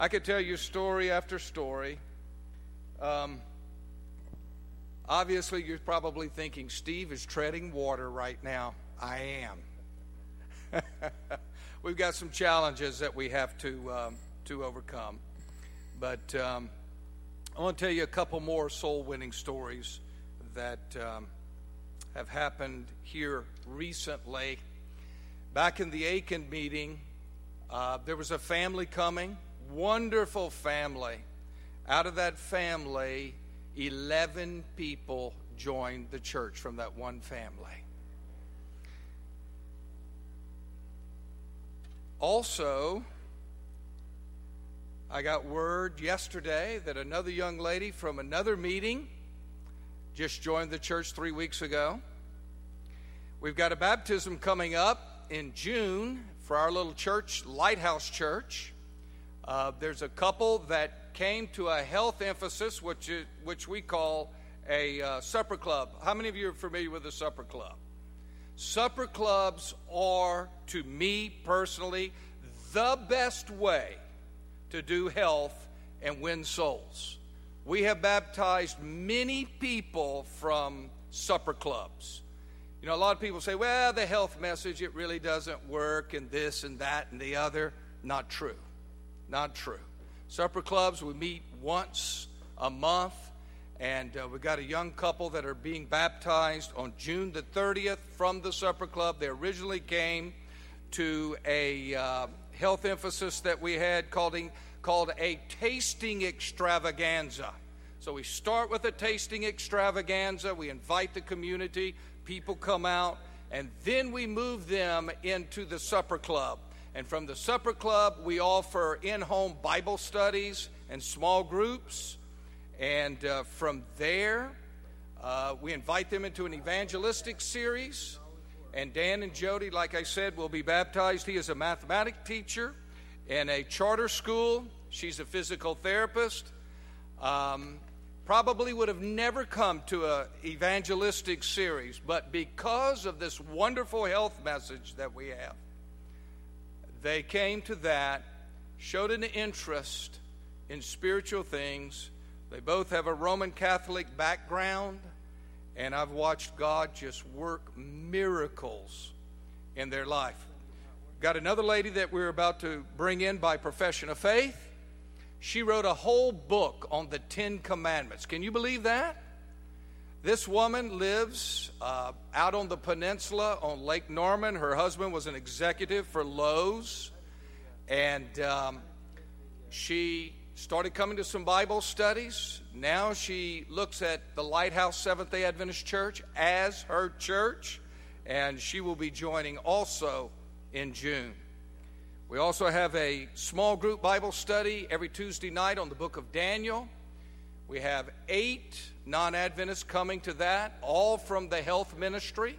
I could tell you story after story. Obviously, you're probably thinking, Steve is treading water right now. I am. We've got some challenges that we have to overcome. But I want to tell you a couple more soul-winning stories that have happened here recently. Back in the Aiken meeting, there was a family coming, wonderful family. Out of that family, 11 people joined the church from that one family. Also, I got word yesterday that another young lady from another meeting just joined the church 3 weeks ago. We've got a baptism coming up in June for our little church, Lighthouse Church. There's a couple that came to a health emphasis, which we call a supper club. How many of you are familiar with the supper club? Supper clubs are, to me personally, the best way to do health and win souls. We have baptized many people from supper clubs. You know, a lot of people say, well, the health message, it really doesn't work, and this and that and the other. Not true. Not true. Supper clubs, we meet once a month, and we've got a young couple that are being baptized on June the 30th from the supper club. They originally came to a health emphasis that we had called a tasting extravaganza. So we start with a tasting extravaganza. We invite the community. People come out, and then we move them into the supper club. And from the supper club, we offer in-home Bible studies and small groups. And from there, we invite them into an evangelistic series. And Dan and Jody, like I said, will be baptized. He is a mathematics teacher in a charter school. She's a physical therapist. Probably would have never come to an evangelistic series, but because of this wonderful health message that we have, they came to that, showed an interest in spiritual things. They both have a Roman Catholic background, and I've watched God just work miracles in their life. Got another lady that we're about to bring in by profession of faith. She wrote a whole book on the Ten Commandments. Can you believe that? This woman lives out on the peninsula on Lake Norman. Her husband was an executive for Lowe's. And she started coming to some Bible studies. Now she looks at the Lighthouse Seventh-day Adventist Church as her church. And she will be joining also in June. We also have a small group Bible study every Tuesday night on the book of Daniel. We have 8 non-Adventists coming to that, all from the health ministry,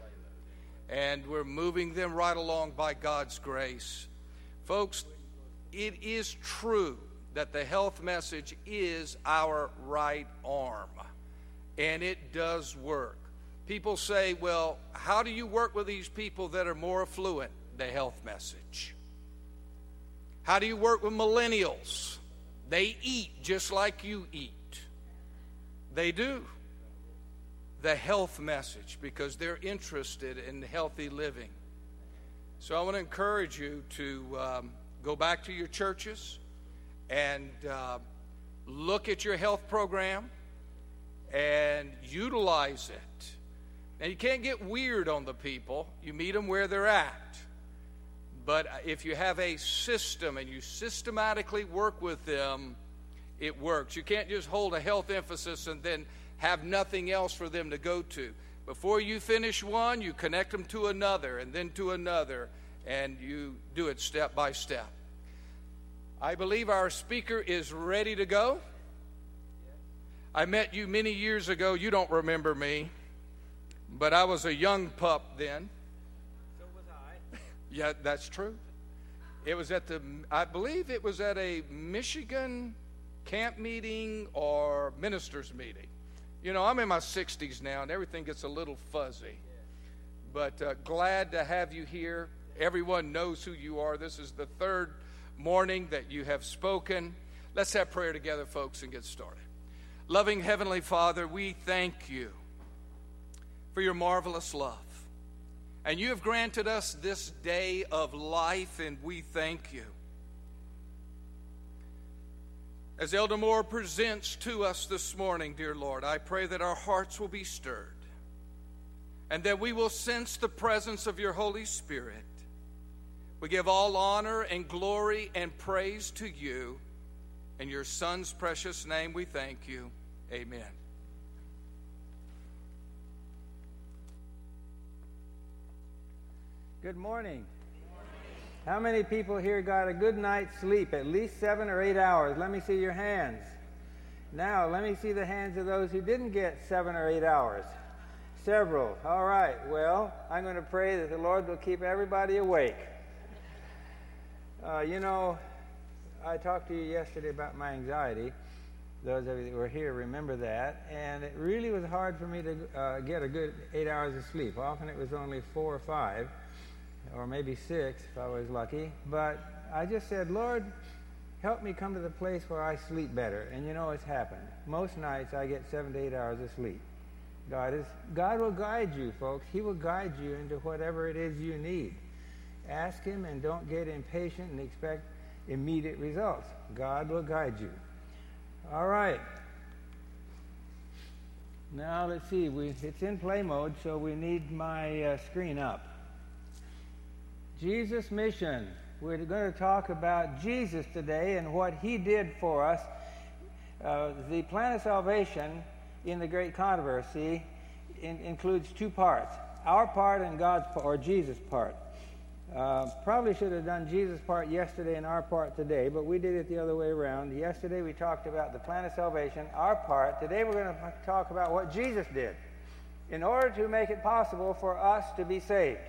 and we're moving them right along by God's grace. Folks, it is true that the health message is our right arm, and it does work. People say, well, how do you work with these people that are more affluent? The health message. How do you work with millennials? They eat just like you eat. They do. The health message, because they're interested in healthy living. So I want to encourage you to go back to your churches and look at your health program and utilize it. Now, you can't get weird on the people. You meet them where they're at. But if you have a system and you systematically work with them, it works. You can't just hold a health emphasis and then have nothing else for them to go to. Before you finish one, you connect them to another and then to another, and you do it step by step. I believe our speaker is ready to go. I met you many years ago. You don't remember me, but I was a young pup then. So was I. Yeah, that's true. It was at the, I believe it was at a Michigan camp meeting or ministers meeting. You know, I'm in my 60s now, and everything gets a little fuzzy. But glad to have you here. Everyone knows who you are. This is the third morning that you have spoken. Let's have prayer together, folks, and get started. Loving Heavenly Father, we thank you for your marvelous love. And you have granted us this day of life, and we thank you. As Elder Moore presents to us this morning, dear Lord, I pray that our hearts will be stirred and that we will sense the presence of your Holy Spirit. We give all honor and glory and praise to you. In your Son's precious name we thank you. Amen. Good morning. How many people here got a good night's sleep, at least 7 or 8 hours? Let me see your hands. Now, let me see the hands of those who didn't get 7 or 8 hours. Several. All right. Well, I'm going to pray that the Lord will keep everybody awake. I talked to you yesterday about my anxiety. Those of you that were here remember that. And it really was hard for me to get a good 8 hours of sleep. Often it was only 4 or 5. Or maybe 6 if I was lucky, but I just said, Lord, help me come to the place where I sleep better. And you know, it's happened. Most nights I get 7 to 8 hours of sleep. God will guide you, folks. He will guide you into whatever it is you need. Ask him and don't get impatient and expect immediate results. God will guide you. All right. Now let's see. It's in play mode, so we need my screen up. Jesus' mission. We're going to talk about Jesus today and what he did for us. The plan of salvation in the great controversy includes two parts, our part and God's part, or Jesus' part. Probably should have done Jesus' part yesterday and our part today, but we did it the other way around. Yesterday we talked about the plan of salvation, our part. Today we're going to talk about what Jesus did in order to make it possible for us to be saved.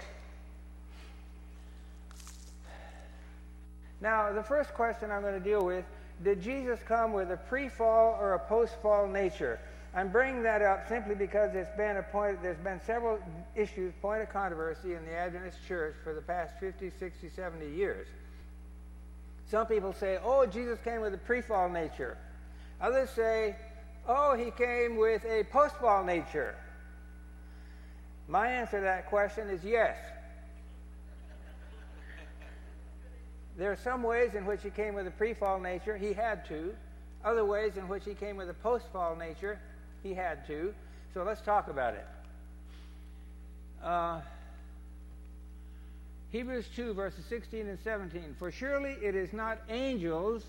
Now, the first question I'm going to deal with, did Jesus come with a pre-fall or a post-fall nature? I'm bringing that up simply because there's been several issues, point of controversy in the Adventist Church for the past 50, 60, 70 years. Some people say, oh, Jesus came with a pre-fall nature. Others say, oh, he came with a post-fall nature. My answer to that question is yes. There are some ways in which he came with a pre-fall nature. He had to. Other ways in which he came with a post-fall nature. He had to. So let's talk about it. Hebrews 2, verses 16 and 17. For surely it is not angels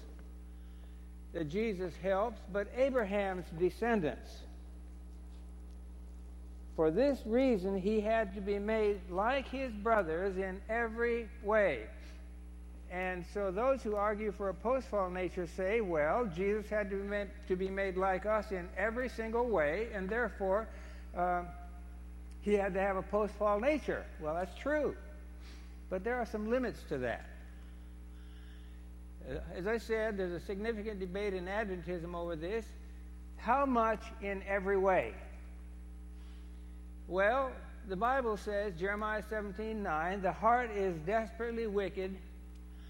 that Jesus helps, but Abraham's descendants. For this reason he had to be made like his brothers in every way. And so those who argue for a post-fall nature say, well, Jesus had to be made like us in every single way, and therefore he had to have a post-fall nature. Well, that's true. But there are some limits to that. As I said, there's a significant debate in Adventism over this. How much in every way? Well, the Bible says, Jeremiah 17:9, the heart is desperately wicked.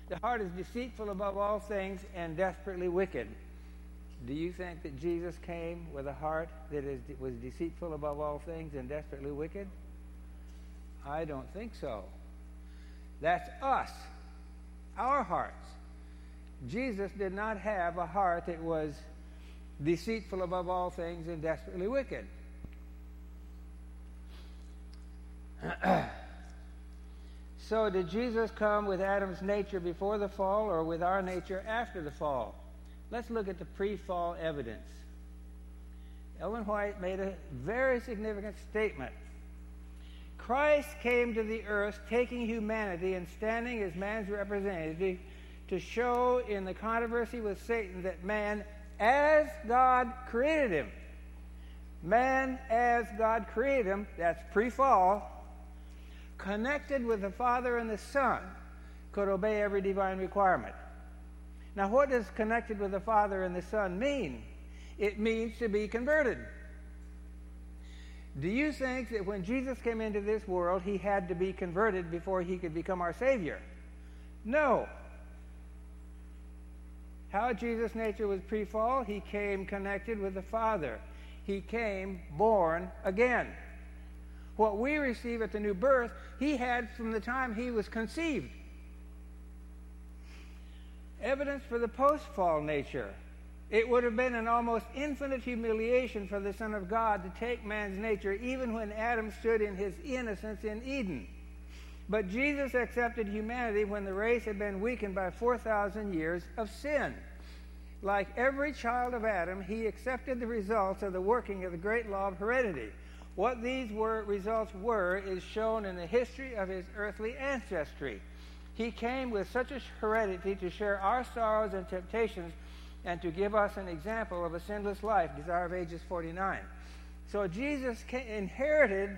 The heart is deceitful above all things and desperately wicked. Do you think that Jesus came with a heart that was deceitful above all things and desperately wicked? I don't think so. That's us, our hearts. Jesus did not have a heart that was deceitful above all things and desperately wicked. So did Jesus come with Adam's nature before the fall or with our nature after the fall? Let's look at the pre-fall evidence. Ellen White made a very significant statement. Christ came to the earth taking humanity and standing as man's representative to show in the controversy with Satan that man as God created him. Man as God created him, that's pre-fall, connected with the Father and the Son, could obey every divine requirement. Now, what does connected with the Father and the Son mean? It means to be converted. Do you think that when Jesus came into this world, he had to be converted before he could become our Savior? No. How Jesus' nature was pre-fall? He came connected with the Father. He came born again. What we receive at the new birth, he had from the time he was conceived. Evidence for the post-fall nature. It would have been an almost infinite humiliation for the Son of God to take man's nature, even when Adam stood in his innocence in Eden. But Jesus accepted humanity when the race had been weakened by 4,000 years of sin. Like every child of Adam, he accepted the results of the working of the great law of heredity. What these results were is shown in the history of his earthly ancestry. He came with such a heredity to share our sorrows and temptations and to give us an example of a sinless life, Desire of Ages 49. So Jesus inherited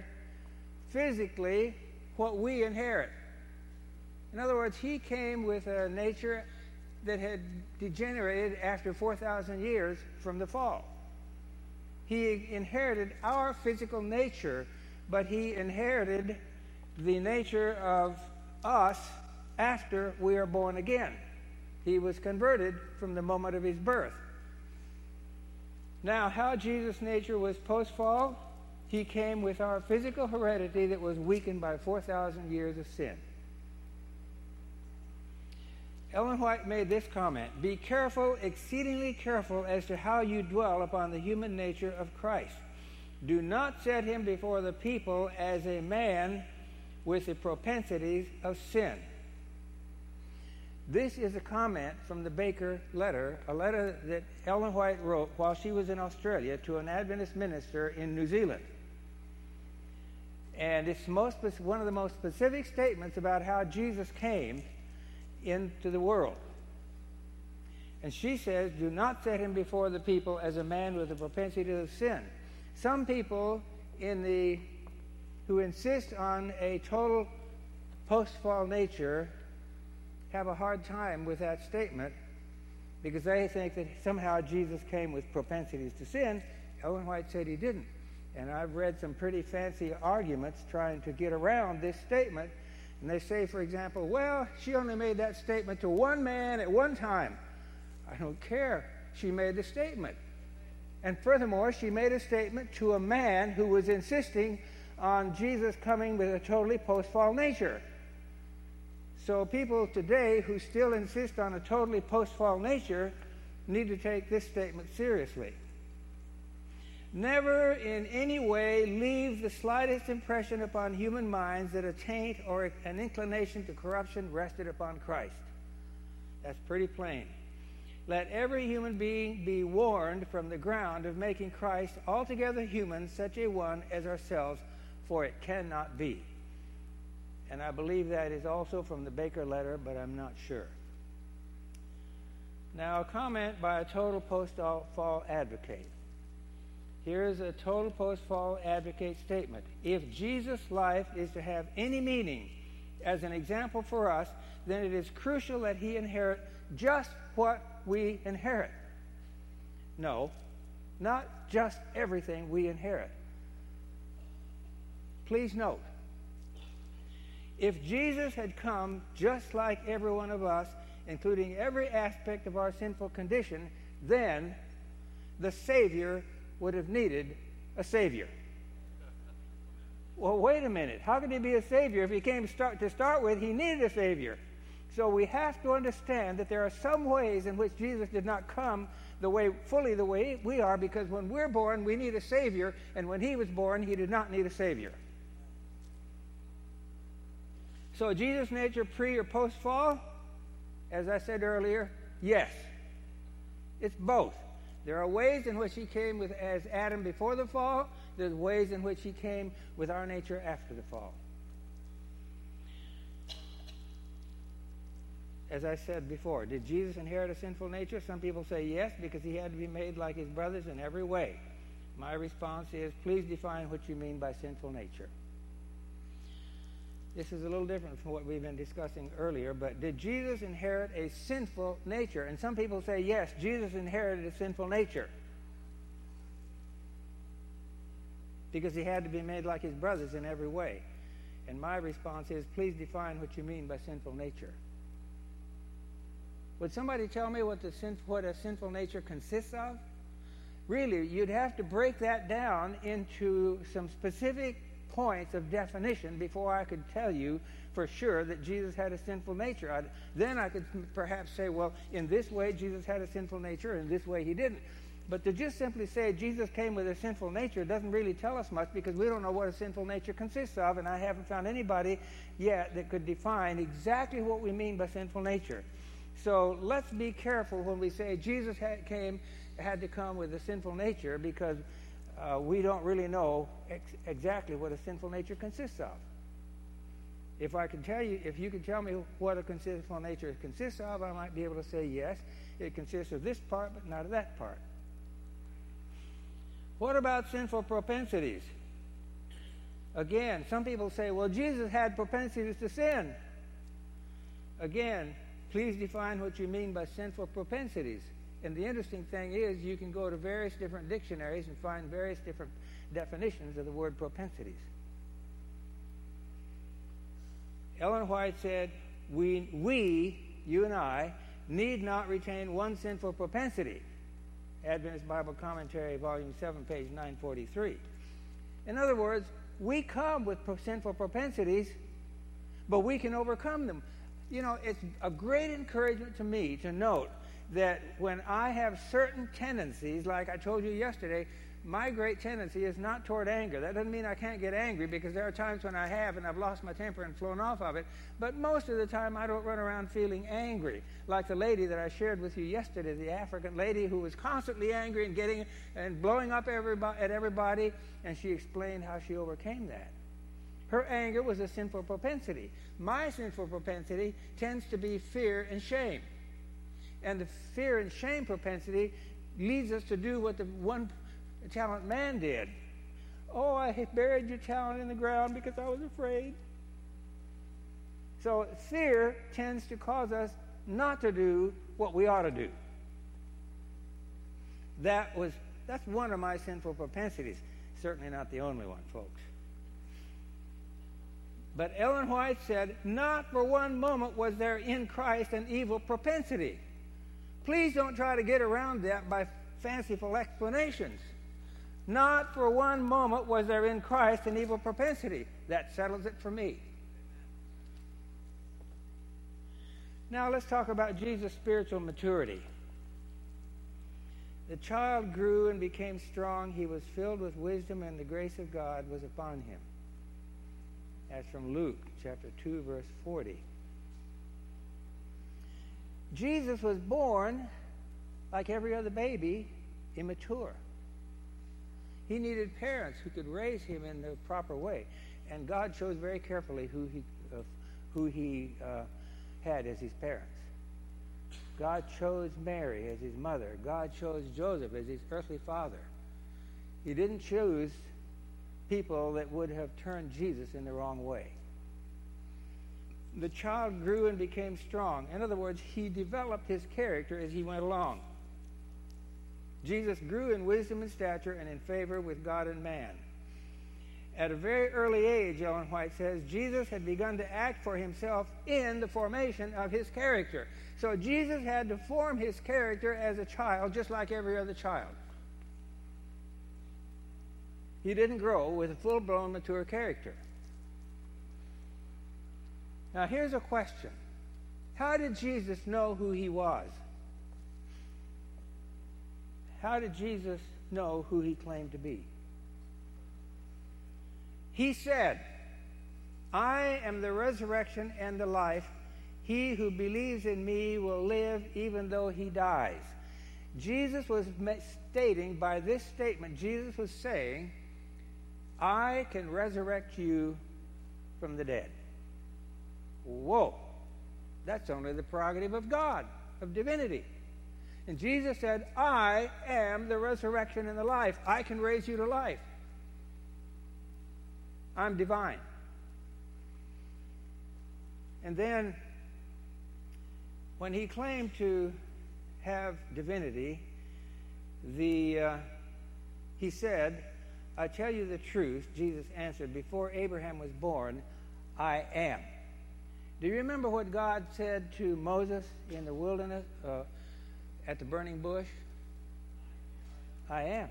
physically what we inherit. In other words, he came with a nature that had degenerated after 4,000 years from the fall. He inherited our physical nature, but he inherited the nature of us after we are born again. He was converted from the moment of his birth. Now, how Jesus' nature was post-fall? He came with our physical heredity that was weakened by 4,000 years of sin. Ellen White made this comment: "Be careful, exceedingly careful, as to how you dwell upon the human nature of Christ. Do not set him before the people as a man with the propensities of sin." This is a comment from the Baker letter, a letter that Ellen White wrote while she was in Australia to an Adventist minister in New Zealand. And it's one of the most specific statements about how Jesus came into the world. And she says, "Do not set him before the people as a man with a propensity to sin." Some people who insist on a total post-fall nature have a hard time with that statement because they think that somehow Jesus came with propensities to sin. Ellen White said he didn't. And I've read some pretty fancy arguments trying to get around this statement. And they say, for example, well, she only made that statement to one man at one time. I don't care. She made the statement. And furthermore, she made a statement to a man who was insisting on Jesus coming with a totally post-fall nature. So people today who still insist on a totally post-fall nature need to take this statement seriously. Never in any way leave the slightest impression upon human minds that a taint or an inclination to corruption rested upon Christ. That's pretty plain. Let every human being be warned from the ground of making Christ altogether human, such a one as ourselves, for it cannot be. And I believe that is also from the Baker letter, but I'm not sure. Now, a comment by a total post-fall advocate. Here is a total post-fall advocate statement. If Jesus' life is to have any meaning as an example for us, then it is crucial that he inherit just what we inherit. No, not just everything we inherit. Please note, if Jesus had come just like every one of us, including every aspect of our sinful condition, then the Savior would have needed a Savior. Well, wait a minute. How could he be a Savior if he came to start with? He needed a Savior. So we have to understand that there are some ways in which Jesus did not come fully the way we are, because when we're born, we need a Savior, and when he was born, he did not need a Savior. So Jesus' nature pre or post-fall, as I said earlier, yes. It's both. There are ways in which he came as Adam before the fall. There's ways in which he came with our nature after the fall. As I said before, did Jesus inherit a sinful nature? Some people say yes, because he had to be made like his brothers in every way. My response is, please define what you mean by sinful nature. This is a little different from what we've been discussing earlier, but did Jesus inherit a sinful nature? And some people say, yes, Jesus inherited a sinful nature because he had to be made like his brothers in every way. And my response is, please define what you mean by sinful nature. Would somebody tell me what a sinful nature consists of? Really, you'd have to break that down into some specific points of definition before I could tell you for sure that Jesus had a sinful nature. Then I could perhaps say, well, in this way Jesus had a sinful nature, in this way he didn't. But to just simply say Jesus came with a sinful nature doesn't really tell us much, because we don't know what a sinful nature consists of, and I haven't found anybody yet that could define exactly what we mean by sinful nature. So let's be careful when we say Jesus had to come with a sinful nature, because we don't really know exactly what a sinful nature consists of. If I can tell you, if you can tell me what a sinful nature consists of, I might be able to say, yes, it consists of this part, but not of that part. What about sinful propensities? Again, some people say, well, Jesus had propensities to sin. Again, please define what you mean by sinful propensities. And the interesting thing is, you can go to various different dictionaries and find various different definitions of the word propensities. Ellen White said, we, you and I, need not retain one sinful propensity. Adventist Bible Commentary, Volume 7, page 943. In other words, we come with sinful propensities, but we can overcome them. You know, it's a great encouragement to me to note that when I have certain tendencies, like I told you yesterday, my great tendency is not toward anger. That doesn't mean I can't get angry, because there are times when I have, and I've lost my temper and flown off of it. But most of the time, I don't run around feeling angry, like the lady that I shared with you yesterday, the African lady who was constantly angry and blowing up at everybody, and she explained how she overcame that. Her anger was a sinful propensity. My sinful propensity tends to be fear and shame. And the fear and shame propensity leads us to do what the one talent man did. Oh, I buried your talent in the ground because I was afraid. So fear tends to cause us not to do what we ought to do. That's one of my sinful propensities. Certainly not the only one, folks. But Ellen White said, not for one moment was there in Christ an evil propensity. Please don't try to get around that by fanciful explanations. Not for one moment was there in Christ an evil propensity. That settles it for me. Now let's talk about Jesus' spiritual maturity. The child grew and became strong. He was filled with wisdom, and the grace of God was upon him. That's from Luke chapter 2, verse 40. Jesus was born, like every other baby, immature. He needed parents who could raise him in the proper way. And God chose very carefully who he had as his parents. God chose Mary as his mother. God chose Joseph as his earthly father. He didn't choose people that would have turned Jesus in the wrong way. The child grew and became strong. In other words, he developed his character as he went along. Jesus grew in wisdom and stature and in favor with God and man. At a very early age, Ellen White says, Jesus had begun to act for himself in the formation of his character. So Jesus had to form his character as a child, just like every other child. He didn't grow with a full-blown, mature character. Now, here's a question. How did Jesus know who he was? How did Jesus know who he claimed to be? He said, I am the resurrection and the life. He who believes in me will live even though he dies. Jesus was stating, by this statement, Jesus was saying, I can resurrect you from the dead. Whoa! That's only the prerogative of God, of divinity. And Jesus said, I am the resurrection and the life. I can raise you to life. I'm divine. And then, when he claimed to have divinity, he said, I tell you the truth, Jesus answered, before Abraham was born, I am. Do you remember what God said to Moses in the wilderness at the burning bush? I am.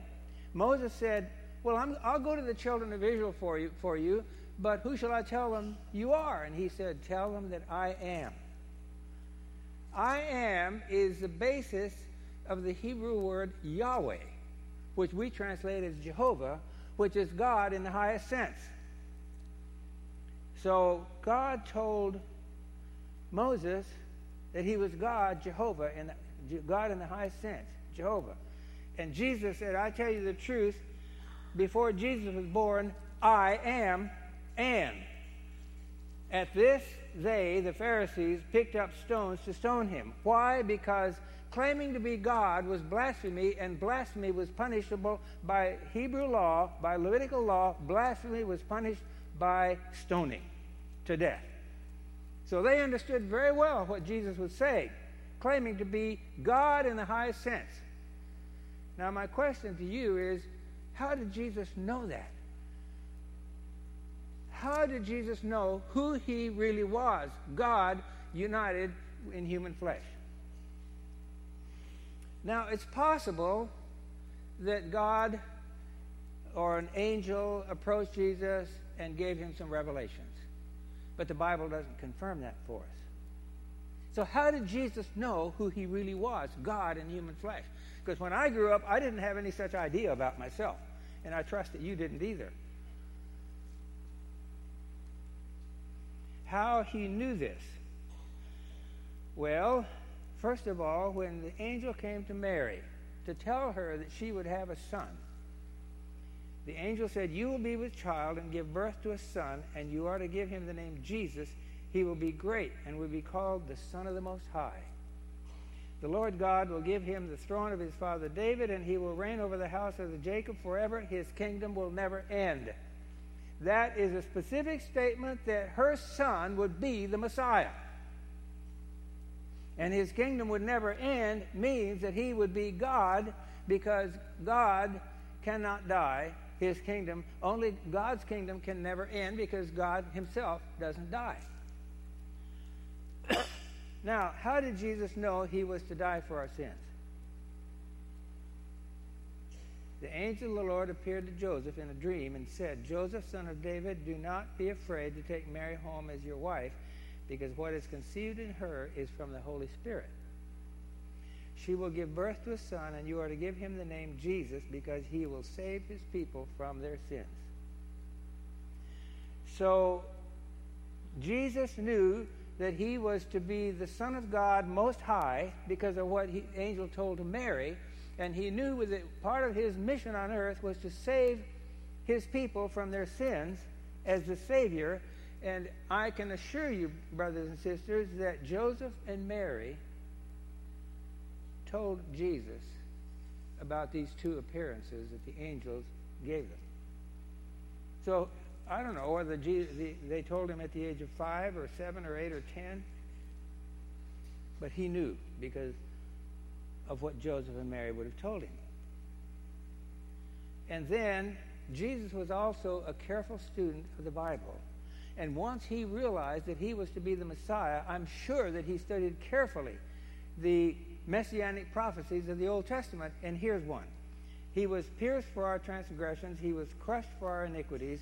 Moses said, well, I'll go to the children of Israel for you, but who shall I tell them you are? And he said, tell them that I am. I am is the basis of the Hebrew word Yahweh, which we translate as Jehovah, which is God in the highest sense. So God told Moses that he was God, Jehovah, and God in the highest sense, Jehovah. And Jesus said, I tell you the truth, before Jesus was born, I am, and at this they, the Pharisees, picked up stones to stone him. Why? Because claiming to be God was blasphemy, and blasphemy was punishable by Hebrew law, by Levitical law. Blasphemy was punished by stoning to death. So they understood very well what Jesus was saying, claiming to be God in the highest sense. Now my question to you is, how did Jesus know that? How did Jesus know who he really was, God united in human flesh? Now, it's possible that God or an angel approached Jesus and gave him some revelations, but the Bible doesn't confirm that for us. So how did Jesus know who he really was, God in human flesh? Because when I grew up, I didn't have any such idea about myself, and I trust that you didn't either. How he knew this? Well, first of all, when the angel came to Mary to tell her that she would have a son, the angel said, you will be with child and give birth to a son, and you are to give him the name Jesus. He will be great and will be called the Son of the Most High. The Lord God will give him the throne of his father David, and he will reign over the house of Jacob forever. His kingdom will never end. That is a specific statement that her son would be the Messiah. And his kingdom would never end means that he would be God, because God cannot die. His kingdom, only God's kingdom can never end, because God himself doesn't die. Now, how did Jesus know he was to die for our sins? The angel of the Lord appeared to Joseph in a dream and said, Joseph, son of David, do not be afraid to take Mary home as your wife, because what is conceived in her is from the Holy Spirit. She will give birth to a son, and you are to give him the name Jesus, because he will save his people from their sins. So Jesus knew that he was to be the Son of God Most High because of what the angel told to Mary, and he knew that part of his mission on earth was to save his people from their sins as the Savior. And I can assure you, brothers and sisters, that Joseph and Mary told Jesus about these two appearances that the angels gave them. So I don't know whether they told him at the age of 5 or 7 or 8 or 10, but he knew because of what Joseph and Mary would have told him. And then Jesus was also a careful student of the Bible. And once he realized that he was to be the Messiah, I'm sure that he studied carefully the messianic prophecies of the Old Testament. And here's one. He was pierced for our transgressions. He was crushed for our iniquities.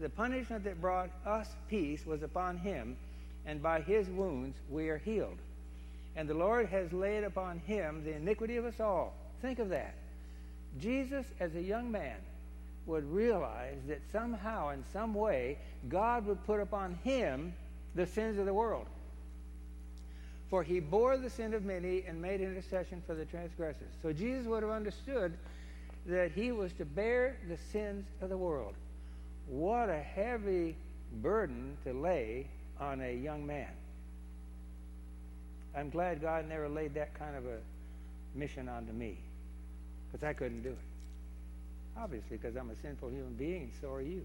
The punishment that brought us peace was upon him, and by his wounds we are healed. And the Lord has laid upon him the iniquity of us all. Think of that. Jesus, as a young man, would realize that somehow, in some way, God would put upon him the sins of the world. For he bore the sin of many and made intercession for the transgressors. So Jesus would have understood that he was to bear the sins of the world. What a heavy burden to lay on a young man. I'm glad God never laid that kind of a mission onto me, because I couldn't do it. Obviously, because I'm a sinful human being, and so are you.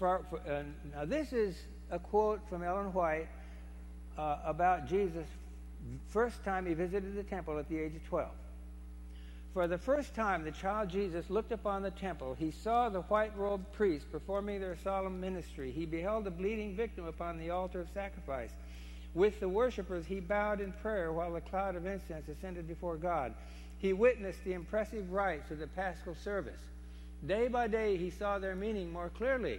Now, this is a quote from Ellen White about Jesus' first time he visited the temple at the age of 12. For the first time the child Jesus looked upon the temple. He saw the white-robed priests performing their solemn ministry. He beheld the bleeding victim upon the altar of sacrifice. With the worshipers he bowed in prayer while the cloud of incense ascended before God. He witnessed the impressive rites of the Paschal service. Day by day he saw their meaning more clearly.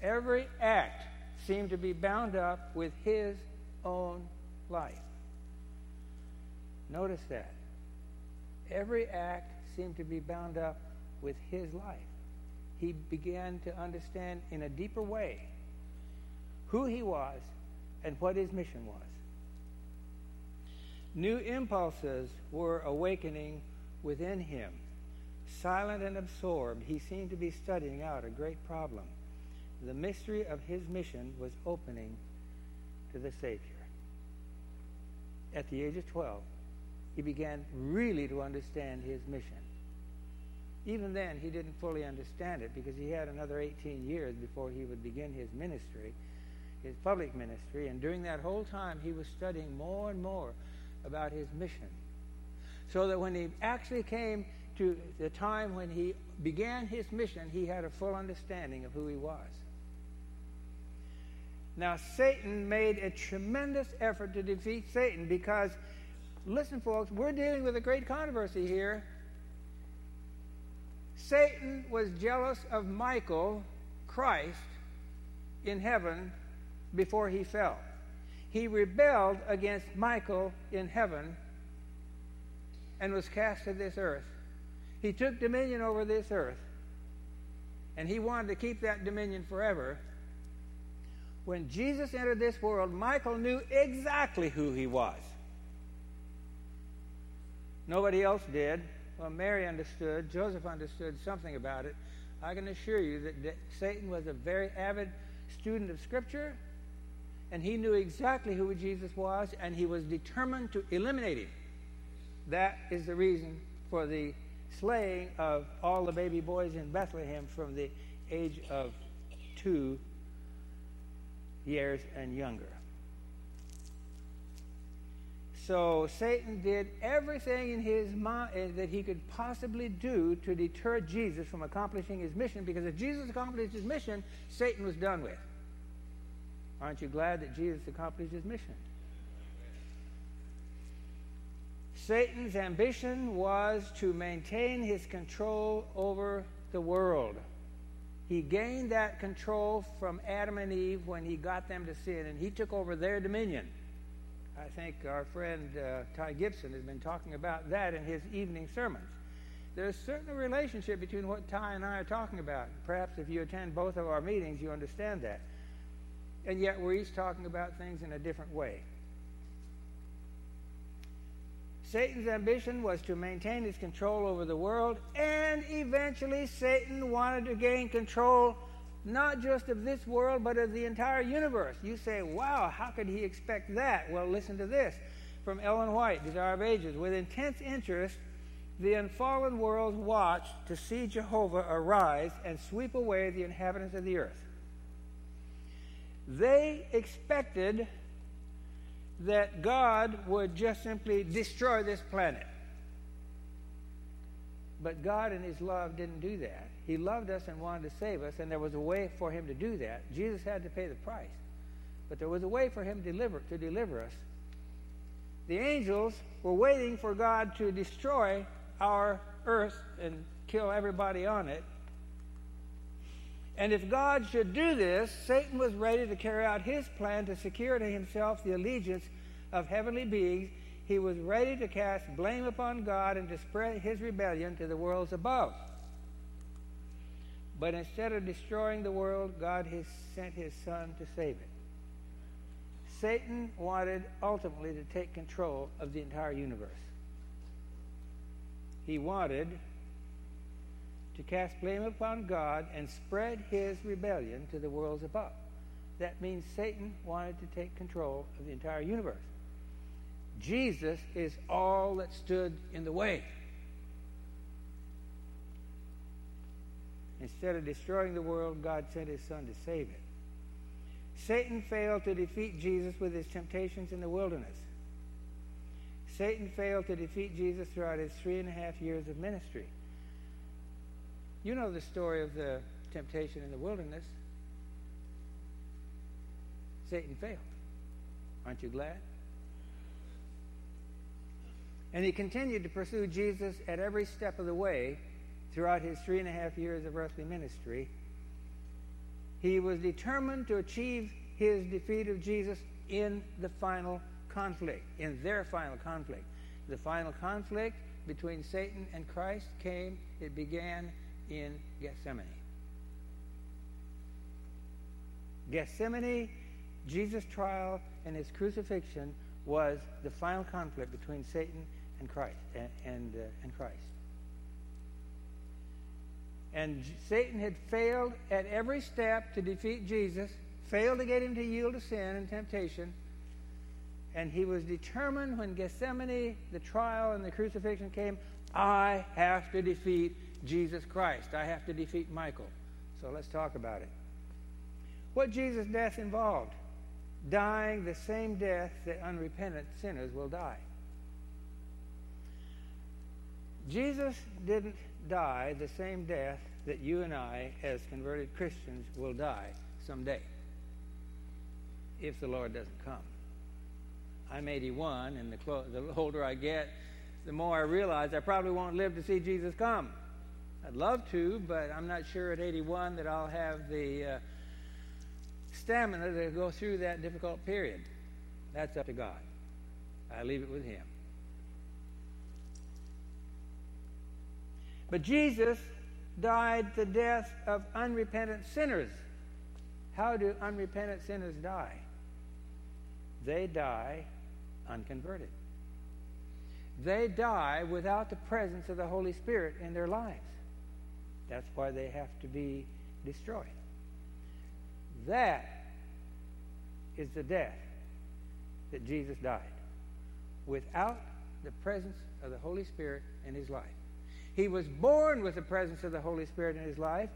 Every act seemed to be bound up with his own life. Notice that. Every act seemed to be bound up with his life. He began to understand in a deeper way who he was and what his mission was. New impulses were awakening within him. Silent and absorbed, he seemed to be studying out a great problem. The mystery of his mission was opening to the Savior. At the age of 12, he began really to understand his mission. Even then, he didn't fully understand it because he had another 18 years before he would begin his ministry, his public ministry, and during that whole time, he was studying more and more about his mission. So that when he actually came to the time when he began his mission, he had a full understanding of who he was. Now, Satan made a tremendous effort to defeat Satan because, listen, folks, we're dealing with a great controversy here. Satan was jealous of Michael, Christ, in heaven before he fell. He rebelled against Michael in heaven and was cast to this earth. He took dominion over this earth, and he wanted to keep that dominion forever. When Jesus entered this world, Michael knew exactly who he was. Nobody else did. Well, Mary understood. Joseph understood something about it. I can assure you that Satan was a very avid student of Scripture, and he knew exactly who Jesus was, and he was determined to eliminate him. That is the reason for the slaying of all the baby boys in Bethlehem from the age of 2 years and younger. So Satan did everything in his mind that he could possibly do to deter Jesus from accomplishing his mission, because if Jesus accomplished his mission, Satan was done with. Aren't you glad that Jesus accomplished his mission? Satan's ambition was to maintain his control over the world. He gained that control from Adam and Eve when he got them to sin, and he took over their dominion. I think our friend Ty Gibson has been talking about that in his evening sermons. There's certainly a relationship between what Ty and I are talking about. Perhaps if you attend both of our meetings, you understand that. And yet we're each talking about things in a different way. Satan's ambition was to maintain his control over the world, and eventually Satan wanted to gain control not just of this world, but of the entire universe. You say, wow, how could he expect that? Well, listen to this from Ellen White, Desire of Ages. With intense interest, the unfallen world watched to see Jehovah arise and sweep away the inhabitants of the earth. They expected that God would just simply destroy this planet. But God in his love didn't do that. He loved us and wanted to save us, and there was a way for him to do that. Jesus had to pay the price. But there was a way for him to deliver us. The angels were waiting for God to destroy our earth and kill everybody on it. And if God should do this, Satan was ready to carry out his plan to secure to himself the allegiance of heavenly beings. He was ready to cast blame upon God and to spread his rebellion to the worlds above. But instead of destroying the world, God has sent his Son to save it. Satan wanted ultimately to take control of the entire universe. He wanted to cast blame upon God and spread his rebellion to the worlds above. That means Satan wanted to take control of the entire universe. Jesus is all that stood in the way. Instead of destroying the world, God sent his Son to save it. Satan failed to defeat Jesus with his temptations in the wilderness. Satan failed to defeat Jesus throughout his 3.5 years of ministry. You know the story of the temptation in the wilderness. Satan failed. Aren't you glad? And he continued to pursue Jesus at every step of the way throughout his 3.5 years of earthly ministry. He was determined to achieve his defeat of Jesus in the final conflict, in their final conflict. The final conflict between Satan and Christ came, it began in Gethsemane. Gethsemane, Jesus' trial and his crucifixion was the final conflict between Satan and Christ. And Satan had failed at every step to defeat Jesus, failed to get him to yield to sin and temptation, and he was determined when Gethsemane, the trial and the crucifixion came, I have to defeat Jesus Christ. I have to defeat Michael. So let's talk about it. What Jesus' death involved? Dying the same death that unrepentant sinners will die. Jesus didn't die the same death that you and I as converted Christians will die someday if the Lord doesn't come. I'm 81, and the older I get, the more I realize I probably won't live to see Jesus come. I'd love to, but I'm not sure at 81 that I'll have the stamina to go through that difficult period. That's up to God. I leave it with him. But Jesus died the death of unrepentant sinners. How do unrepentant sinners die? They die unconverted. They die without the presence of the Holy Spirit in their lives. That's why they have to be destroyed. That is the death that Jesus died, without the presence of the Holy Spirit in his life. He was born with the presence of the Holy Spirit in his life.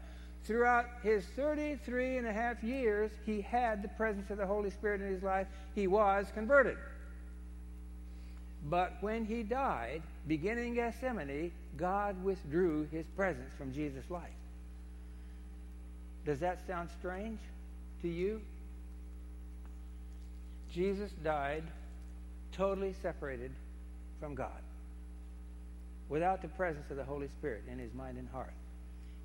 Throughout his 33.5 years, he had the presence of the Holy Spirit in his life. He was converted. But when he died, beginning in Gethsemane, God withdrew his presence from Jesus' life. Does that sound strange to you? Jesus died totally separated from God, without the presence of the Holy Spirit in his mind and heart.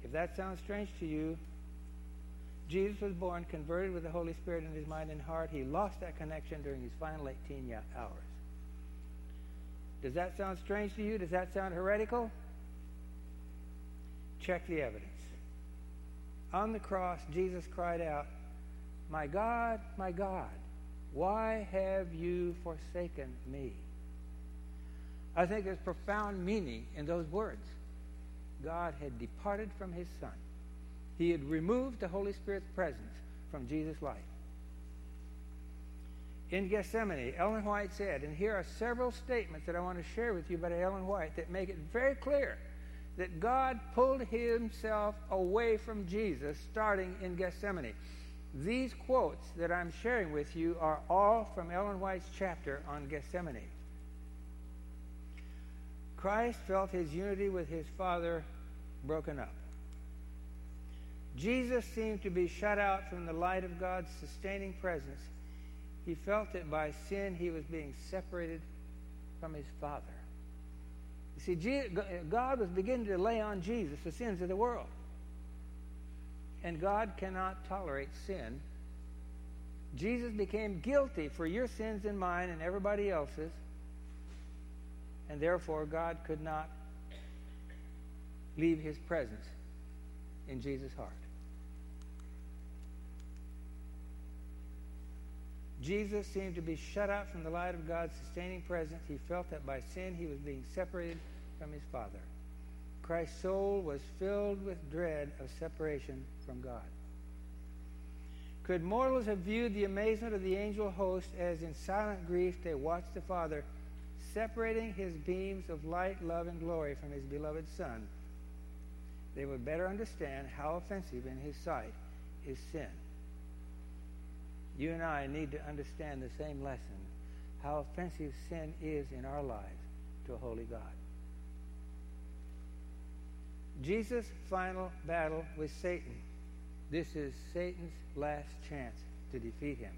If that sounds strange to you, Jesus was born converted with the Holy Spirit in his mind and heart. He lost that connection during his final 18 hours. Does that sound strange to you? Does that sound heretical? Check the evidence. On the cross, Jesus cried out, "My God, my God, why have you forsaken me?" I think there's profound meaning in those words. God had departed from his Son. He had removed the Holy Spirit's presence from Jesus' life. In Gethsemane, Ellen White said, and here are several statements that I want to share with you by Ellen White that make it very clear that God pulled himself away from Jesus starting in Gethsemane. These quotes that I'm sharing with you are all from Ellen White's chapter on Gethsemane. Christ felt his unity with his Father broken up. Jesus seemed to be shut out from the light of God's sustaining presence. He felt that by sin he was being separated from his Father. You see, God was beginning to lay on Jesus the sins of the world. And God cannot tolerate sin. Jesus became guilty for your sins and mine and everybody else's. And therefore, God could not leave his presence in Jesus' heart. Jesus seemed to be shut out from the light of God's sustaining presence. He felt that by sin he was being separated from his Father. Christ's soul was filled with dread of separation from God. Could mortals have viewed the amazement of the angel host as in silent grief they watched the Father separating his beams of light, love, and glory from his beloved Son, they would better understand how offensive in his sight is sin. You and I need to understand the same lesson how offensive sin is in our lives to a holy God. Jesus' final battle with Satan. This is Satan's last chance to defeat him.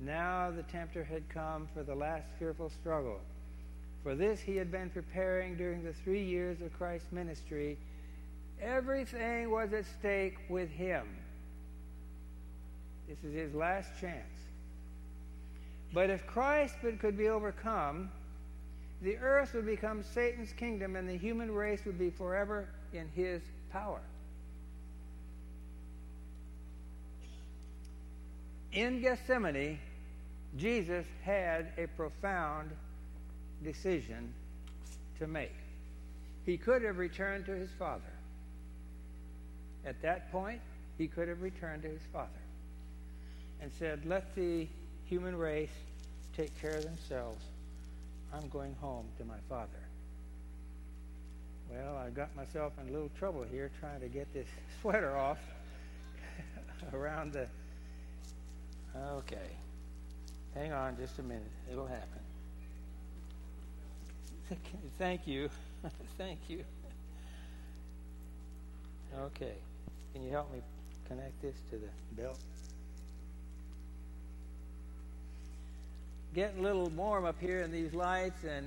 Now the tempter had come for the last fearful struggle. For this he had been preparing during the 3 years of Christ's ministry. Everything was at stake with him. This is his last chance. But if Christ could be overcome, the earth would become Satan's kingdom and the human race would be forever in his power. In Gethsemane, Jesus had a profound decision to make. He could have returned to his Father. At that point, he could have returned to his Father and said, "Let the human race take care of themselves. I'm going home to my Father. Well, I got myself in a little trouble here trying to get this sweater off around the..." Okay. Hang on just a minute. It'll happen. Thank you. Thank you. Okay. Can you help me connect this to the belt? Getting a little warm up here in these lights and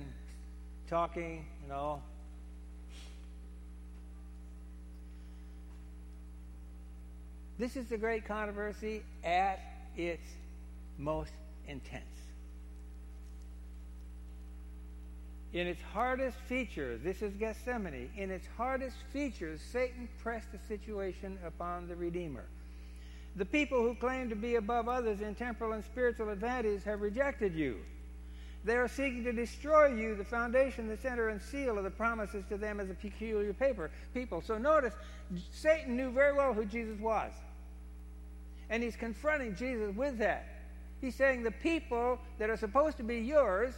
talking and all. This is the great controversy at its most intense. In its hardest features, this is Gethsemane, in its hardest features, Satan pressed the situation upon the Redeemer. The people who claim to be above others in temporal and spiritual advantage have rejected you. They are seeking to destroy you, the foundation, the center, and seal of the promises to them as a peculiar people. So notice, Satan knew very well who Jesus was. And he's confronting Jesus with that. He's saying the people that are supposed to be yours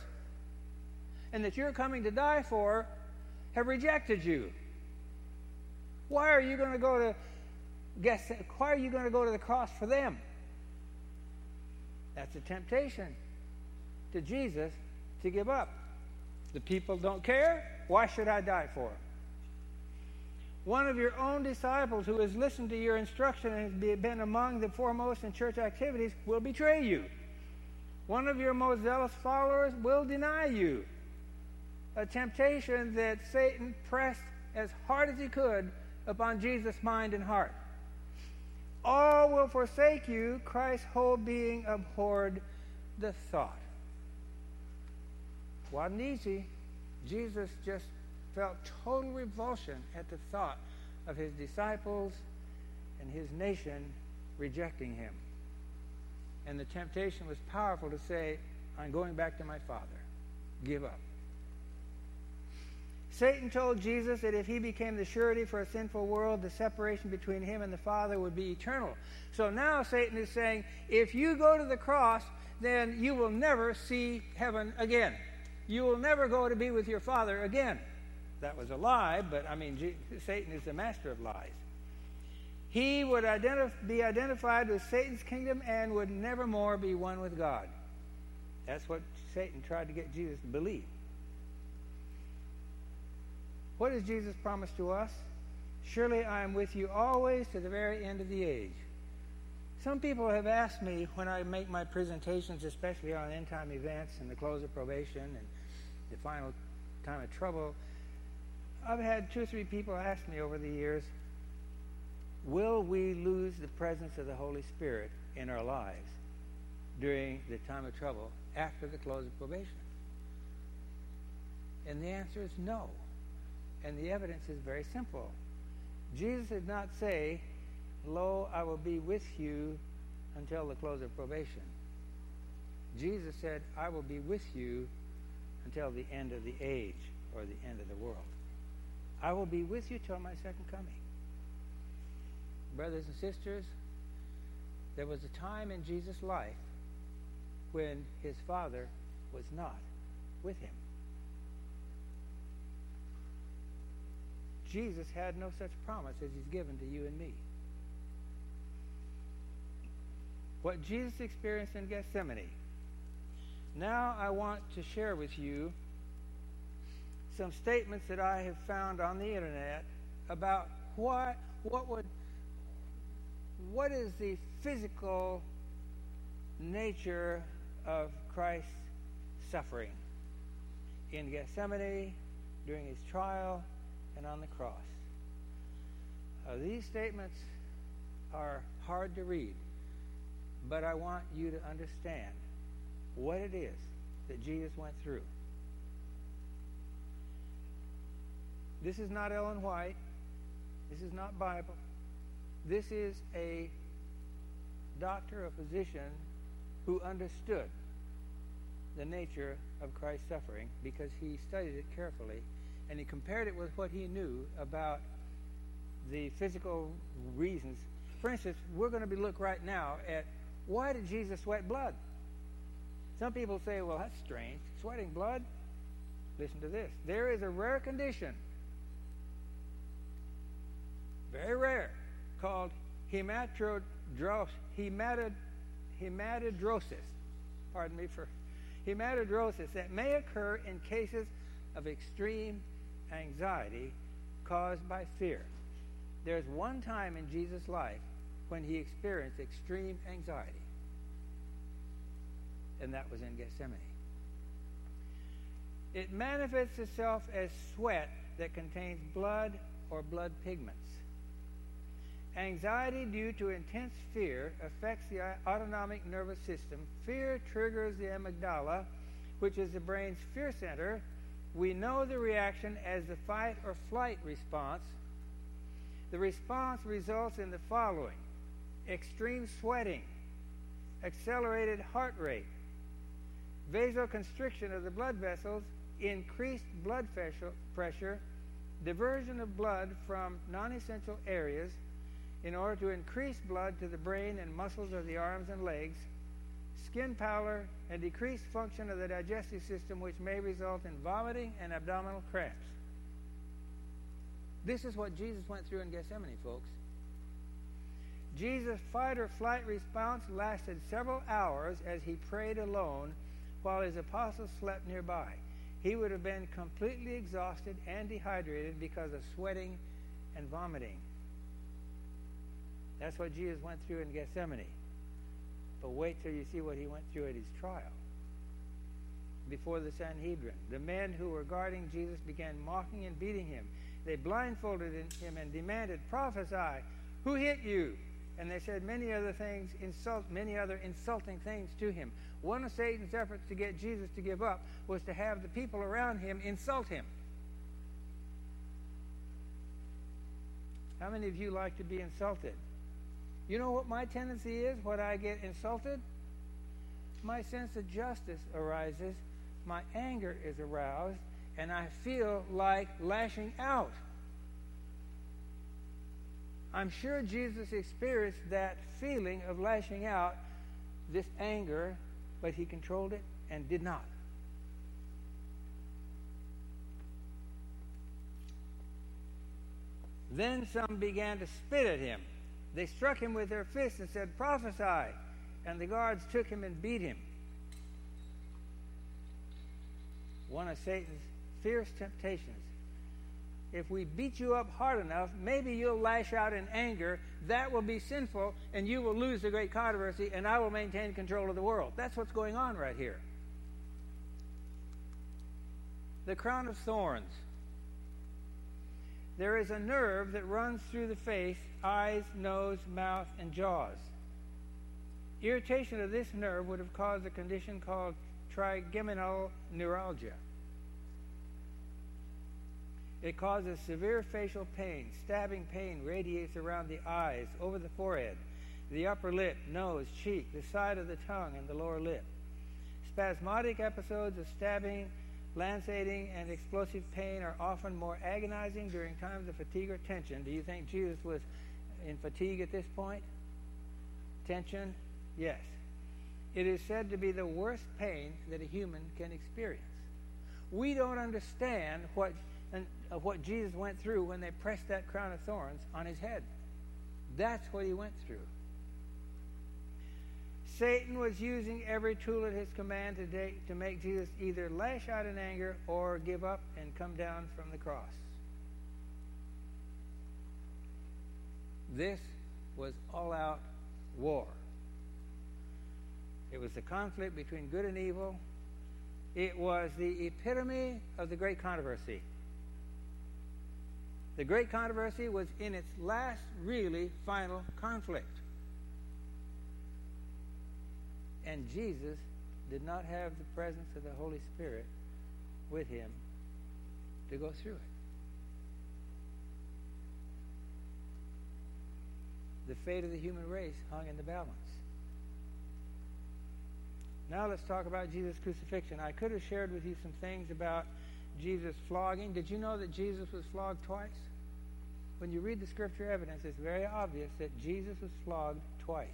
and that you're coming to die for have rejected you. Why are you going to go to the cross for them? That's a temptation to Jesus to give up. The people don't care. Why should I die for them? One of your own disciples who has listened to your instruction and has been among the foremost in church activities will betray you. One of your most zealous followers will deny you. A temptation that Satan pressed as hard as he could upon Jesus' mind and heart. All will forsake you. Christ's whole being abhorred the thought. Wasn't easy. Jesus just felt total revulsion at the thought of his disciples and his nation rejecting him. And the temptation was powerful to say, "I'm going back to my Father. Give up." Satan told Jesus that if he became the surety for a sinful world, the separation between him and the Father would be eternal. So now Satan is saying, if you go to the cross, then you will never see heaven again. You will never go to be with your Father again. That was a lie, but Satan is the master of lies. He would be identified with Satan's kingdom and would nevermore be one with God. That's what Satan tried to get Jesus to believe. What does Jesus promise to us? Surely I am with you always to the very end of the age. Some people have asked me when I make my presentations, especially on end-time events and the close of probation and the final time of trouble. I've had 2 or 3 people ask me over the years, will we lose the presence of the Holy Spirit in our lives during the time of trouble after the close of probation? And the answer is no. And the evidence is very simple. Jesus did not say, "Lo, I will be with you until the close of probation." Jesus said, "I will be with you until the end of the age or the end of the world. I will be with you till my second coming." Brothers and sisters, there was a time in Jesus' life when his Father was not with him. Jesus had no such promise as he's given to you and me. What Jesus experienced in Gethsemane Now I want to share with you some statements that I have found on the internet about what is the physical nature of Christ's suffering in Gethsemane, during his trial, and on the cross. These statements are hard to read, but I want you to understand what it is that Jesus went through. This is not Ellen White. This is not Bible. This is a doctor, a physician, who understood the nature of Christ's suffering because he studied it carefully, and he compared it with what he knew about the physical reasons. For instance, we're going to be looking right now at why did Jesus sweat blood? Some people say, well, that's strange, sweating blood. Listen to this. There is a rare condition, very rare, called hematodrosis. Pardon me for hematodrosis that may occur in cases of extreme anxiety caused by fear. There's one time in Jesus' life when he experienced extreme anxiety, and that was in Gethsemane. It manifests itself as sweat that contains blood or blood pigments. Anxiety due to intense fear affects the autonomic nervous system. Fear triggers the amygdala, which is the brain's fear center. We know the reaction as the fight or flight response. The response results in the following: extreme sweating, accelerated heart rate, vasoconstriction of the blood vessels, increased blood pressure, diversion of blood from non-essential areas in order to increase blood to the brain and muscles of the arms and legs, skin pallor, and decreased function of the digestive system, which may result in vomiting and abdominal cramps. This is what Jesus went through in Gethsemane, folks. Jesus' fight or flight response lasted several hours as he prayed alone while his apostles slept nearby. He would have been completely exhausted and dehydrated because of sweating and vomiting. That's what Jesus went through in Gethsemane. But wait till you see what he went through at his trial. Before the Sanhedrin, the men who were guarding Jesus began mocking and beating him. They blindfolded him and demanded, "Prophesy, who hit you?" And they said many other insulting things to him. One of Satan's efforts to get Jesus to give up was to have the people around him insult him. How many of you like to be insulted? You know what my tendency is when I get insulted? My sense of justice arises, my anger is aroused, and I feel like lashing out. I'm sure Jesus experienced that feeling of lashing out, this anger, but he controlled it and did not. Then some began to spit at him. They struck him with their fists and said, "Prophesy!" And the guards took him and beat him. One of Satan's fierce temptations. If we beat you up hard enough, maybe you'll lash out in anger. That will be sinful, and you will lose the great controversy, and I will maintain control of the world. That's what's going on right here. The crown of thorns. There is a nerve that runs through the face, eyes, nose, mouth, and jaws. Irritation of this nerve would have caused a condition called trigeminal neuralgia. It causes severe facial pain. Stabbing pain radiates around the eyes, over the forehead, the upper lip, nose, cheek, the side of the tongue, and the lower lip. Spasmodic episodes of stabbing, lancinating, and explosive pain are often more agonizing during times of fatigue or tension. Do you think Jesus was in fatigue at this point? Tension? Yes. It is said to be the worst pain that a human can experience. We don't understand what Jesus went through when they pressed that crown of thorns on his head. That's what he went through. Satan was using every tool at his command today to make Jesus either lash out in anger or give up and come down from the cross. This was all-out war. It was the conflict between good and evil. It was the epitome of the great controversy. The great controversy was in its last, really final conflict. And Jesus did not have the presence of the Holy Spirit with him to go through it. The fate of the human race hung in the balance. Now let's talk about Jesus' crucifixion. I could have shared with you some things about Jesus' flogging. Did you know that Jesus was flogged twice? When you read the scripture evidence, it's very obvious that Jesus was flogged twice.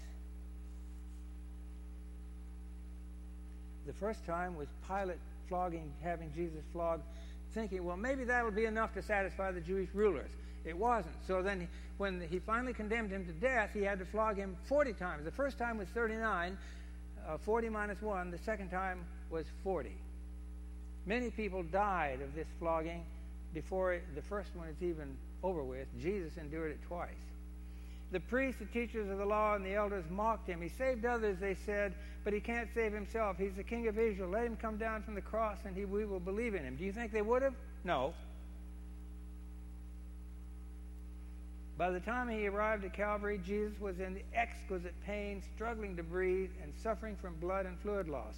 The first time was Pilate flogging, having Jesus flogged, thinking, well, maybe that'll be enough to satisfy the Jewish rulers. It wasn't. So then when he finally condemned him to death, he had to flog him 40 times. The first time was 39, 40 minus 1. The second time was 40. Many people died of this flogging before the first one is even over with. Jesus endured it twice. The priests, the teachers of the law, and the elders mocked him. He saved others, they said, but he can't save himself. He's the King of Israel. Let him come down from the cross, and we will believe in him. Do you think they would have? No. By the time he arrived at Calvary, Jesus was in exquisite pain, struggling to breathe, and suffering from blood and fluid loss.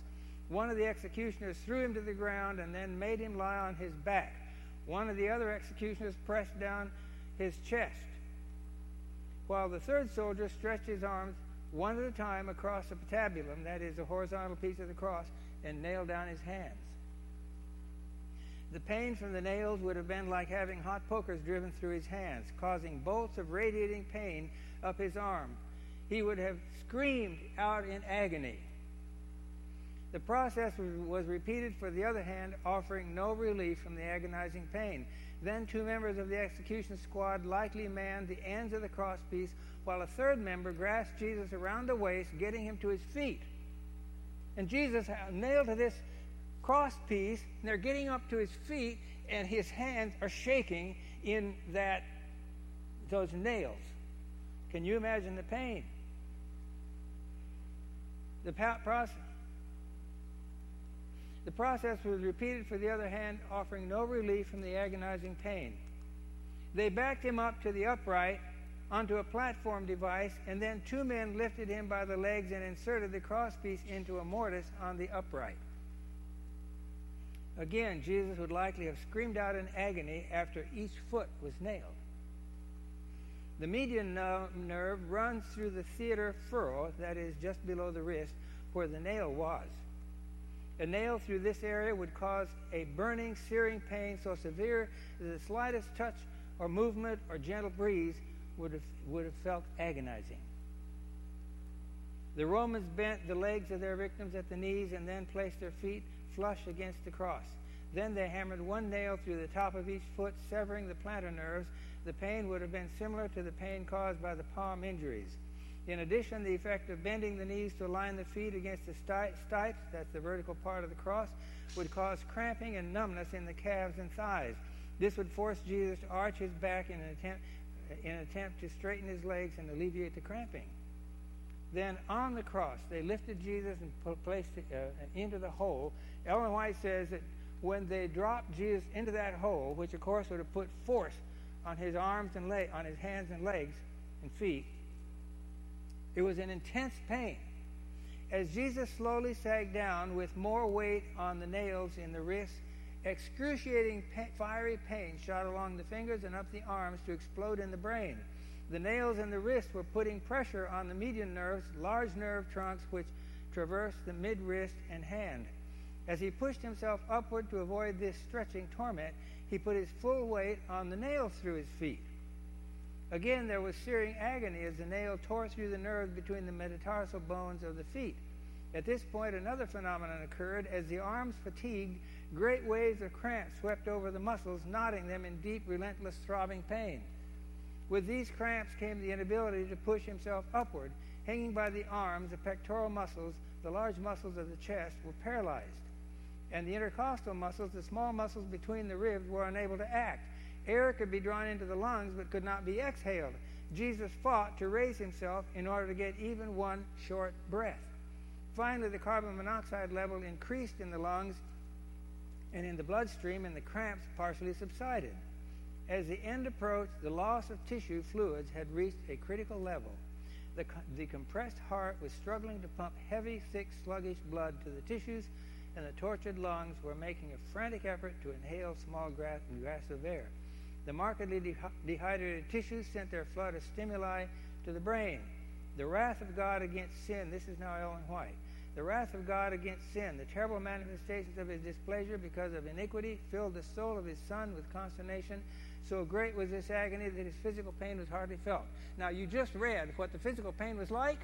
One of the executioners threw him to the ground and then made him lie on his back. One of the other executioners pressed down his chest, while the third soldier stretched his arms one at a time across the patibulum, that is, a horizontal piece of the cross, and nailed down his hands. The pain from the nails would have been like having hot pokers driven through his hands, causing bolts of radiating pain up his arm. He would have screamed out in agony. The process was repeated for the other hand, offering no relief from the agonizing pain. Then two members of the execution squad likely manned the ends of the crosspiece, while a third member grasped Jesus around the waist, getting him to his feet. And Jesus nailed to this crosspiece, and they're getting up to his feet, and his hands are shaking in those nails. Can you imagine the pain? The process was repeated for the other hand, offering no relief from the agonizing pain. They backed him up to the upright onto a platform device, and then two men lifted him by the legs and inserted the crosspiece into a mortise on the upright. Again, Jesus would likely have screamed out in agony after each foot was nailed. The median nerve runs through the thecar furrow, that is, just below the wrist, where the nail was. A nail through this area would cause a burning, searing pain so severe that the slightest touch or movement or gentle breeze would have felt agonizing. The Romans bent the legs of their victims at the knees and then placed their feet flush against the cross. Then they hammered one nail through the top of each foot, severing the plantar nerves. The pain would have been similar to the pain caused by the palm injuries. In addition, the effect of bending the knees to align the feet against the stipes, that's the vertical part of the cross, would cause cramping and numbness in the calves and thighs. This would force Jesus to arch his back in an attempt to straighten his legs and alleviate the cramping. Then on the cross, they lifted Jesus and placed it into the hole. Ellen White says that when they dropped Jesus into that hole, which of course would have put force on his arms and on his hands and legs and feet, it was an intense pain. As Jesus slowly sagged down with more weight on the nails in the wrists, excruciating fiery pain shot along the fingers and up the arms to explode in the brain. The nails in the wrists were putting pressure on the median nerves, large nerve trunks which traverse the mid-wrist and hand. As he pushed himself upward to avoid this stretching torment, he put his full weight on the nails through his feet. Again, there was searing agony as the nail tore through the nerve between the metatarsal bones of the feet. At this point, another phenomenon occurred. As the arms fatigued, great waves of cramps swept over the muscles, knotting them in deep, relentless, throbbing pain. With these cramps came the inability to push himself upward. Hanging by the arms, the pectoral muscles, the large muscles of the chest were paralyzed, and the intercostal muscles, the small muscles between the ribs, were unable to act. Air could be drawn into the lungs but could not be exhaled. Jesus fought to raise himself in order to get even one short breath. Finally, the carbon monoxide level increased in the lungs and in the bloodstream, and the cramps partially subsided. As the end approached, the loss of tissue fluids had reached a critical level. The compressed heart was struggling to pump heavy, thick, sluggish blood to the tissues, and the tortured lungs were making a frantic effort to inhale small grasps of air. The markedly dehydrated tissues sent their flood of stimuli to the brain. The wrath of God against sin, this is now Ellen White, the wrath of God against sin, the terrible manifestations of his displeasure because of iniquity, filled the soul of his Son with consternation. So great was this agony that his physical pain was hardly felt. Now, you just read what the physical pain was like.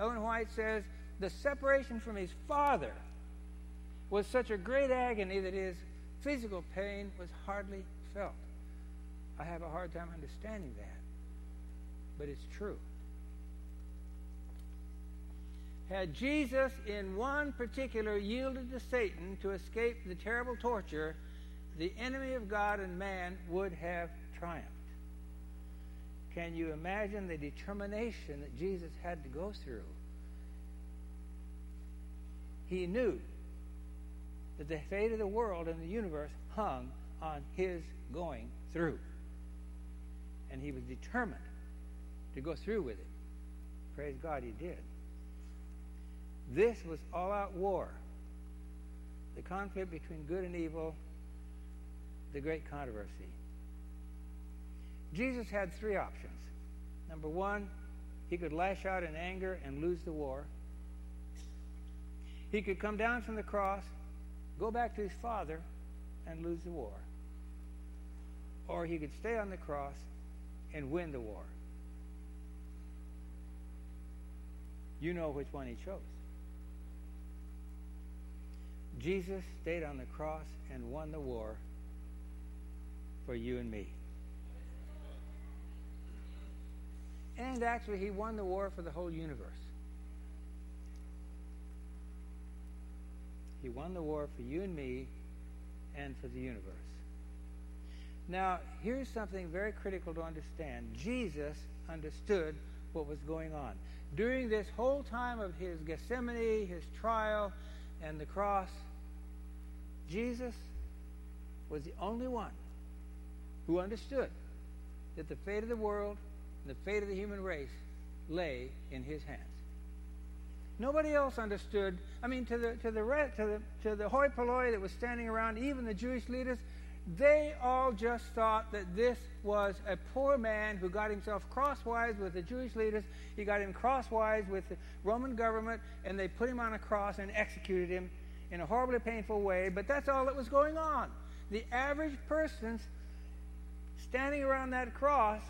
Ellen White says, the separation from his Father was such a great agony that his physical pain was hardly felt. I have a hard time understanding that, but it's true. Had Jesus in one particular yielded to Satan to escape the terrible torture, the enemy of God and man would have triumphed. Can you imagine the determination that Jesus had to go through? He knew that the fate of the world and the universe hung on his going through. And he was determined to go through with it. Praise God, he did. This was all-out war. The conflict between good and evil, the great controversy. Jesus had three options. Number one, he could lash out in anger and lose the war. He could come down from the cross, go back to his Father, and lose the war. Or he could stay on the cross and win the war. You know which one he chose. Jesus stayed on the cross and won the war for you and me. And actually, he won the war for the whole universe. He won the war for you and me and for the universe. Now, here's something very critical to understand. Jesus understood what was going on. During this whole time of his Gethsemane, his trial, and the cross, Jesus was the only one who understood that the fate of the world and the fate of the human race lay in his hands. Nobody else understood. I mean, to the hoi polloi that was standing around, even the Jewish leaders, they all just thought that this was a poor man who got himself crosswise with the Jewish leaders. He got him crosswise with the Roman government, and they put him on a cross and executed him in a horribly painful way. But that's all that was going on. The average person's standing around that cross,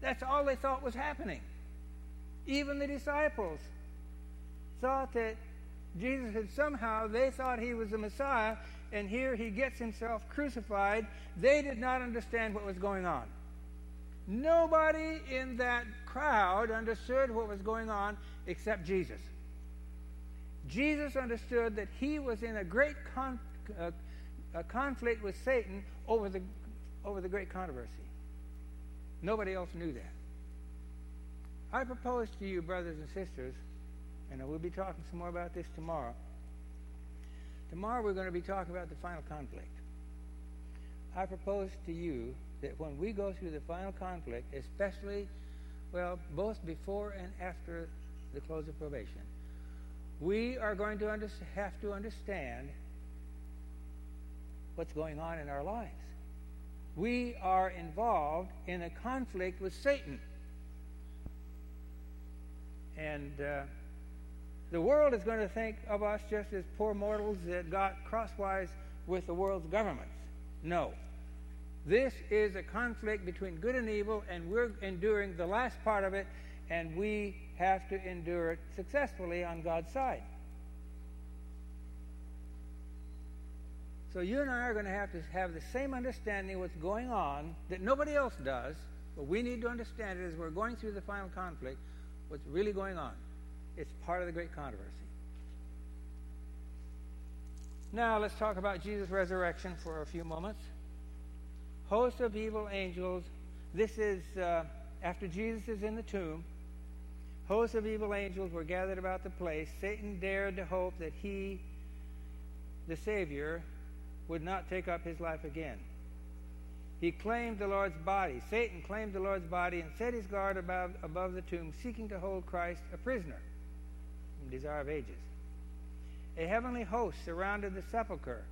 that's all they thought was happening. Even the disciples thought that Jesus had somehow, they thought he was the Messiah, and here he gets himself crucified. They did not understand what was going on. Nobody in that crowd understood what was going on except Jesus. Jesus understood that he was in a great conflict with Satan over the great controversy. Nobody else knew that. I propose to you, brothers and sisters, and I will be talking some more about this tomorrow. Tomorrow we're going to be talking about the final conflict. I propose to you that when we go through the final conflict, especially, well, both before and after the close of probation, we are going to have to understand what's going on in our lives. We are involved in a conflict with Satan. And the world is going to think of us just as poor mortals that got crosswise with the world's governments. No. This is a conflict between good and evil, and we're enduring the last part of it, and we have to endure it successfully on God's side. So you and I are going to have the same understanding of what's going on that nobody else does, but we need to understand it as we're going through the final conflict. what's really going on. It's part of the great controversy. Now let's talk about Jesus' resurrection for a few moments. Host of evil angels. This is after Jesus is in the tomb. Hosts of evil angels were gathered about the place. Satan dared to hope that he, the Savior, would not take up his life again. He claimed the Lord's body. Satan claimed the Lord's body and set his guard above the tomb, seeking to hold Christ a prisoner. Desire of Ages. A heavenly host surrounded the sepulchre.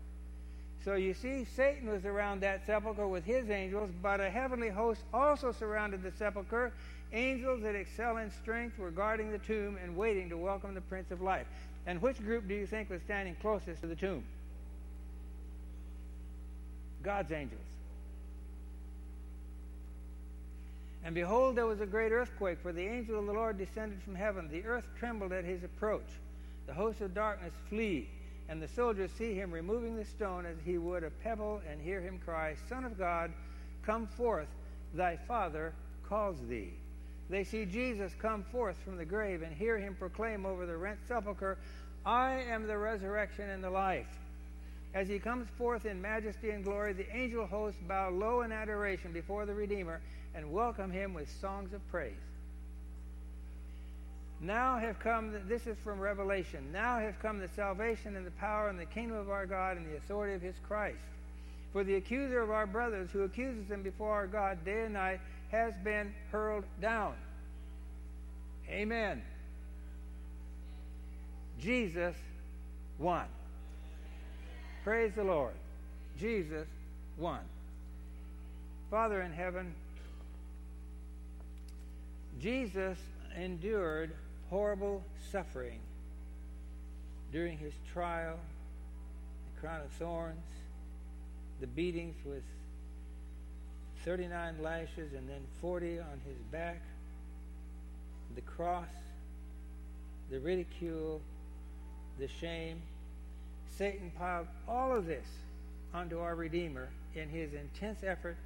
So you see, Satan was around that sepulchre with his angels, but a heavenly host also surrounded the sepulchre. Angels that excel in strength were guarding the tomb and waiting to welcome the Prince of Life. And which group do you think was standing closest to the tomb? God's angels. And behold, there was a great earthquake, for the angel of the Lord descended from heaven. The earth trembled at his approach. The hosts of darkness flee, and the soldiers see him removing the stone as he would a pebble, and hear him cry, Son of God, come forth, thy Father calls thee. They see Jesus come forth from the grave and hear him proclaim over the rent sepulchre, I am the resurrection and the life. As he comes forth in majesty and glory, the angel hosts bow low in adoration before the Redeemer and welcome him with songs of praise. Now have come, this is from Revelation, now have come the salvation and the power and the kingdom of our God and the authority of his Christ. For the accuser of our brothers, who accuses them before our God day and night, has been hurled down. Amen. Jesus won. Praise the Lord. Jesus won. Father in heaven, Jesus endured horrible suffering during his trial, the crown of thorns, the beatings with 39 lashes and then 40 on his back, the cross, the ridicule, the shame. Satan piled all of this onto our Redeemer in his intense effort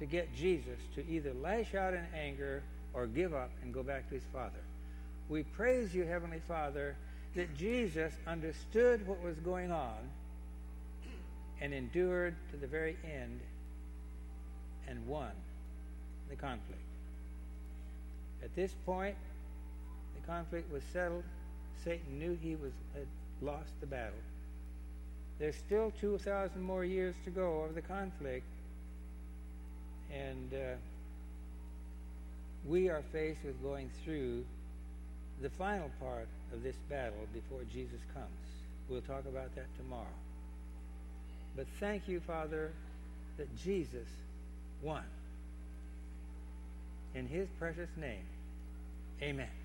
to get Jesus to either lash out in anger or give up and go back to his Father. We praise you, Heavenly Father, that Jesus understood what was going on and endured to the very end and won the conflict. At this point, the conflict was settled. Satan knew he had lost the battle. There's still 2,000 more years to go of the conflict, and we are faced with going through the final part of this battle before Jesus comes. We'll talk about that tomorrow. But thank you, Father, that Jesus won. In his precious name, amen.